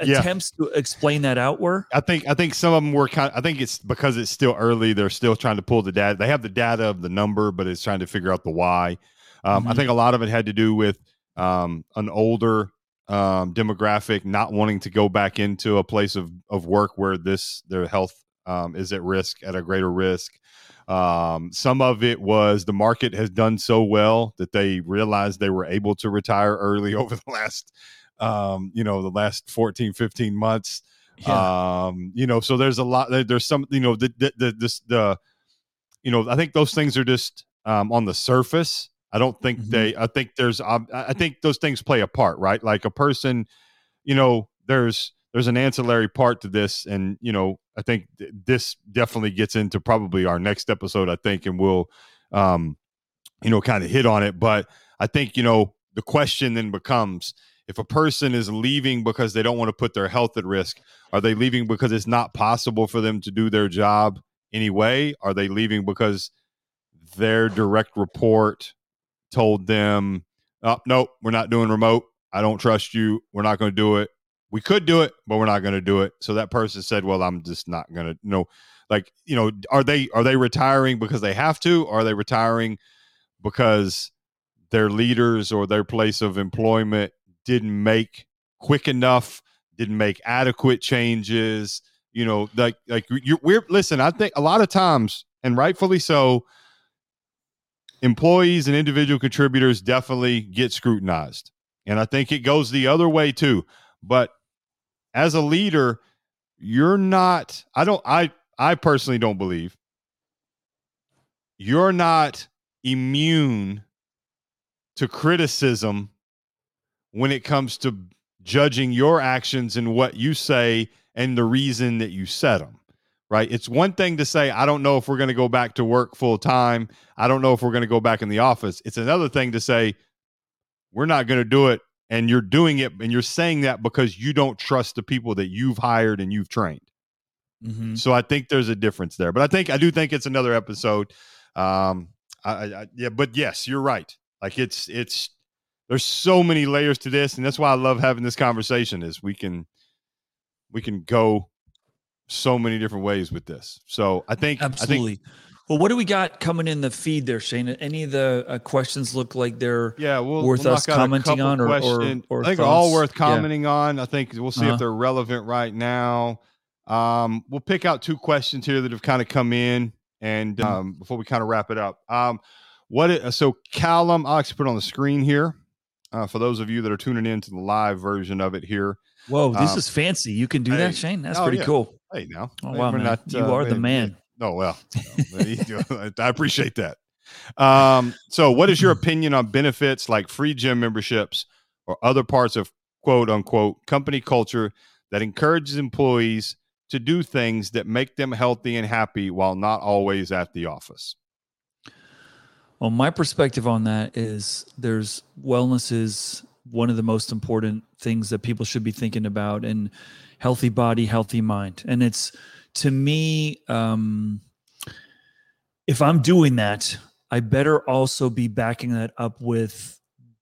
attempts to explain that out were? I think some of them were I think it's because it's still early. They're still trying to pull the data. They have the data of the number, but it's trying to figure out the why. I think a lot of it had to do with an older demographic not wanting to go back into a place of work where their health is at a greater risk. Some of it was the market has done so well that they realized they were able to retire early over the last the last 14-15 months. So there's a lot, there's some I think those things are just on the surface. I don't think I think those things play a part, right? Like a person, there's an ancillary part to this. And, I think this definitely gets into probably our next episode, I think, and we'll, kind of hit on it. But I think, the question then becomes, if a person is leaving because they don't want to put their health at risk, are they leaving because it's not possible for them to do their job anyway? Are they leaving because their direct report told them, oh, no, we're not doing remote. I don't trust you. We're not going to do it. We could do it, but we're not going to do it. So that person said, well, I'm just not going to, are they retiring because they have to? Or are they retiring because their leaders or their place of employment didn't make quick enough, didn't make adequate changes? I think a lot of times, and rightfully so, employees and individual contributors definitely get scrutinized. And I think it goes the other way too. But as a leader, I personally don't believe you're not immune to criticism when it comes to judging your actions and what you say and the reason that you said them, right? It's one thing to say, I don't know if we're going to go back to work full time. I don't know if we're going to go back in the office. It's another thing to say, we're not going to do it. And you're doing it, and you're saying that because you don't trust the people that you've hired and you've trained. Mm-hmm. So I think there's a difference there, but I do think it's another episode. But yes, you're right. Like it's, there's so many layers to this. And that's why I love having this conversation is we can go so many different ways with this. So I think, absolutely. Well, what do we got coming in the feed there, Shane? Any of the questions look like they're worth us commenting on, or I think they're all worth commenting on. I think we'll see if they're relevant right now. We'll pick out two questions here that have kind of come in, and before we kind of wrap it up, so Callum, I'll actually put it on the screen here for those of you that are tuning in to the live version of it here. Whoa, this is fancy. You can do that, Shane. That's pretty cool. Hey, now, wow, man. You are the man. Oh, well, I appreciate that. So what is your opinion on benefits like free gym memberships or other parts of quote unquote company culture that encourages employees to do things that make them healthy and happy while not always at the office? Well, my perspective on that is wellness is one of the most important things that people should be thinking about, and healthy body, healthy mind. And it's, to me, if I'm doing that, I better also be backing that up with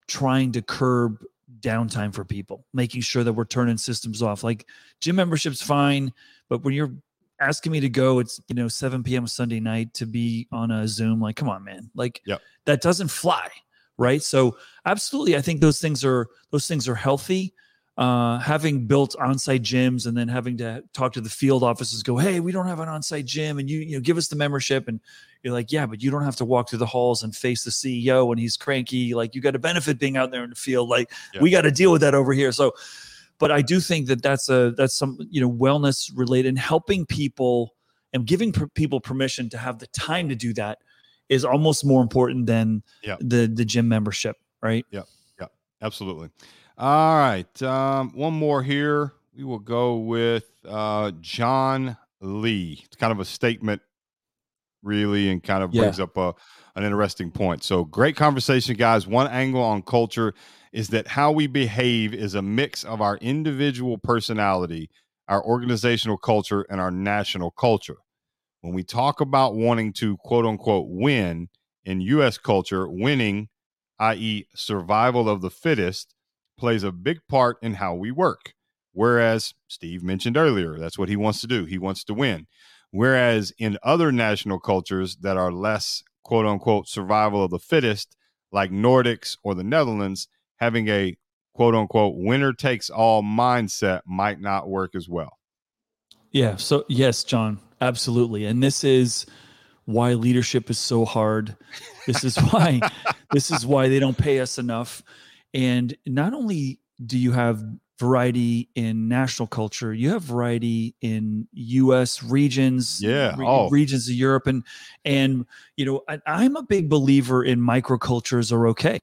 trying to curb downtime for people, making sure that we're turning systems off. Like gym membership's fine, but when you're asking me to go, it's 7 p.m. Sunday night to be on a Zoom. Like, come on, man! Like that doesn't fly, right? So, absolutely, I think those things are healthy. Having built on-site gyms and then having to talk to the field offices, go, hey, we don't have an on-site gym, and you give us the membership, and you're like, yeah, but you don't have to walk through the halls and face the CEO when he's cranky. Like, you got to benefit being out there in the field. Like, we got to deal with that over here. So, but I do think that that's some wellness related, and helping people and giving people permission to have the time to do that is almost more important than the gym membership, right? Yeah, absolutely. All right. One more here. We will go with John Lee. It's kind of a statement, really, and kind of brings up an interesting point. So great conversation, guys. One angle on culture is that how we behave is a mix of our individual personality, our organizational culture, and our national culture. When we talk about wanting to, quote unquote, win in U.S. culture, winning, i.e. survival of the fittest, plays a big part in how we work. Whereas Steve mentioned earlier, that's what he wants to do. He wants to win. Whereas in other national cultures that are less quote unquote survival of the fittest, like Nordics or the Netherlands, having a quote unquote winner takes all mindset might not work as well. Yeah. So yes, John, absolutely. And this is why leadership is so hard. This is why they don't pay us enough. And not only do you have variety in national culture, you have variety in U.S. regions, regions of Europe. And I'm a big believer in microcultures are okay,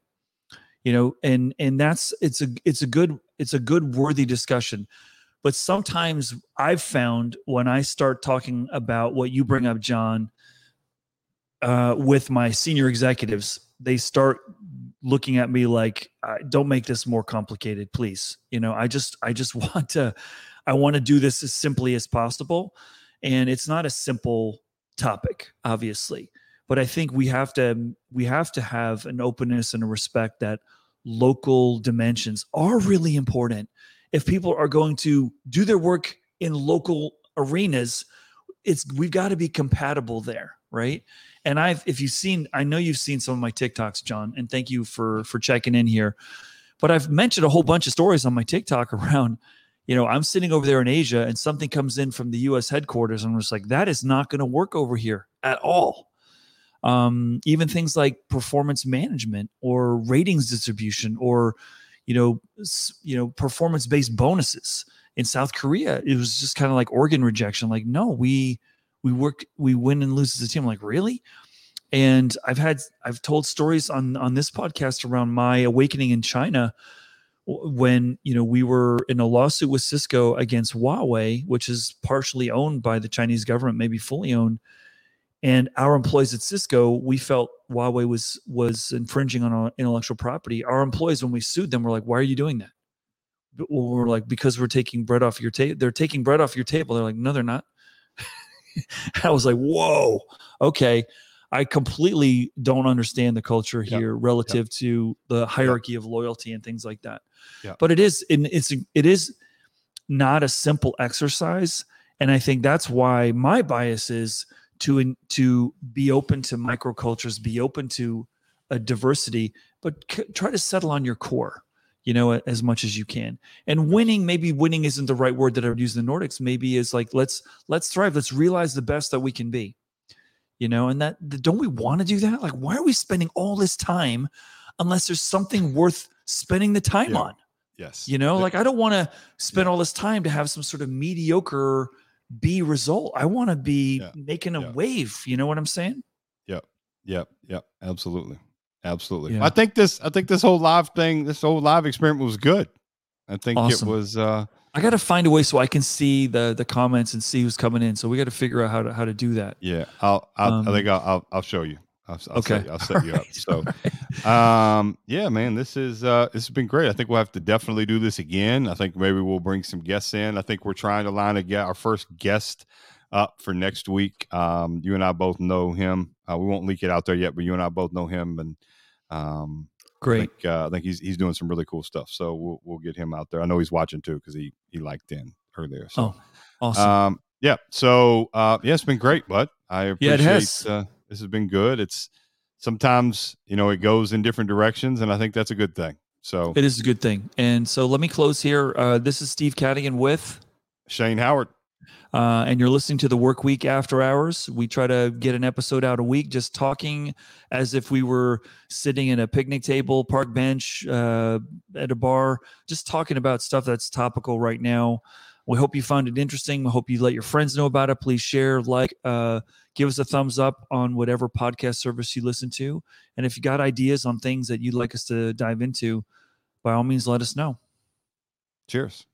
and that's, it's a good worthy discussion. But sometimes I've found when I start talking about what you bring up, John, with my senior executives, they start looking at me like, don't make this more complicated, please. I want to do this as simply as possible. And it's not a simple topic, obviously, but I think we have to have an openness and a respect that local dimensions are really important. If people are going to do their work in local arenas, we've got to be compatible there. Right. And I know you've seen some of my TikToks, John, and thank you for checking in here, but I've mentioned a whole bunch of stories on my TikTok around, I'm sitting over there in Asia and something comes in from the US headquarters. And I'm just like, that is not going to work over here at all. Even things like performance management or ratings distribution or, performance-based bonuses in South Korea. It was just kind of like organ rejection. Like, no, we win and lose as a team. I'm like, really? And I've told stories on this podcast around my awakening in China when, we were in a lawsuit with Cisco against Huawei, which is partially owned by the Chinese government, maybe fully owned. And our employees at Cisco, we felt Huawei was infringing on our intellectual property. Our employees, when we sued them, were like, why are you doing that? We're like, because we're taking bread off your table. They're taking bread off your table. They're like, no, they're not. I was like, whoa, okay. I completely don't understand the culture here relative to the hierarchy of loyalty and things like that. Yeah. But it is not a simple exercise. And I think that's why my bias is to be open to microcultures, be open to a diversity, but try to settle on your core, as much as you can. And maybe winning isn't the right word that I would use in the Nordics. Maybe is like, let's thrive. Let's realize the best that we can be. And don't we want to do that? Like, why are we spending all this time unless there's something worth spending the time on? Yes. Like I don't want to spend all this time to have some sort of mediocre B result. I want to be making a wave. You know what I'm saying? Yep. Absolutely. Yeah. I think this whole live thing, this whole live experiment was good. I think It was, I got to find a way so I can see the comments and see who's coming in. So we got to figure out how to do that. Yeah, I think I'll show you. I'll set you up. Yeah, man, this has been great. I think we'll have to definitely do this again. I think maybe we'll bring some guests in. I think we're trying to line our first guest up for next week. You and I both know him. We won't leak it out there yet, but you and I both know him, and great. I think he's doing some really cool stuff. So we'll get him out there. I know he's watching too, because he liked in earlier. So. Oh, awesome. Yeah. So it's been great, bud. I appreciate it has. This has been good. It's sometimes, it goes in different directions, and I think that's a good thing. So it is a good thing. And so let me close here. This is Steve Cadigan with Shane Howard. And you're listening to The Work Week After Hours. We try to get an episode out a week, just talking as if we were sitting at a picnic table, park bench, at a bar, just talking about stuff that's topical right now. We hope you found it interesting. We hope you let your friends know about it. Please share, give us a thumbs up on whatever podcast service you listen to. And if you got ideas on things that you'd like us to dive into, by all means, let us know. Cheers.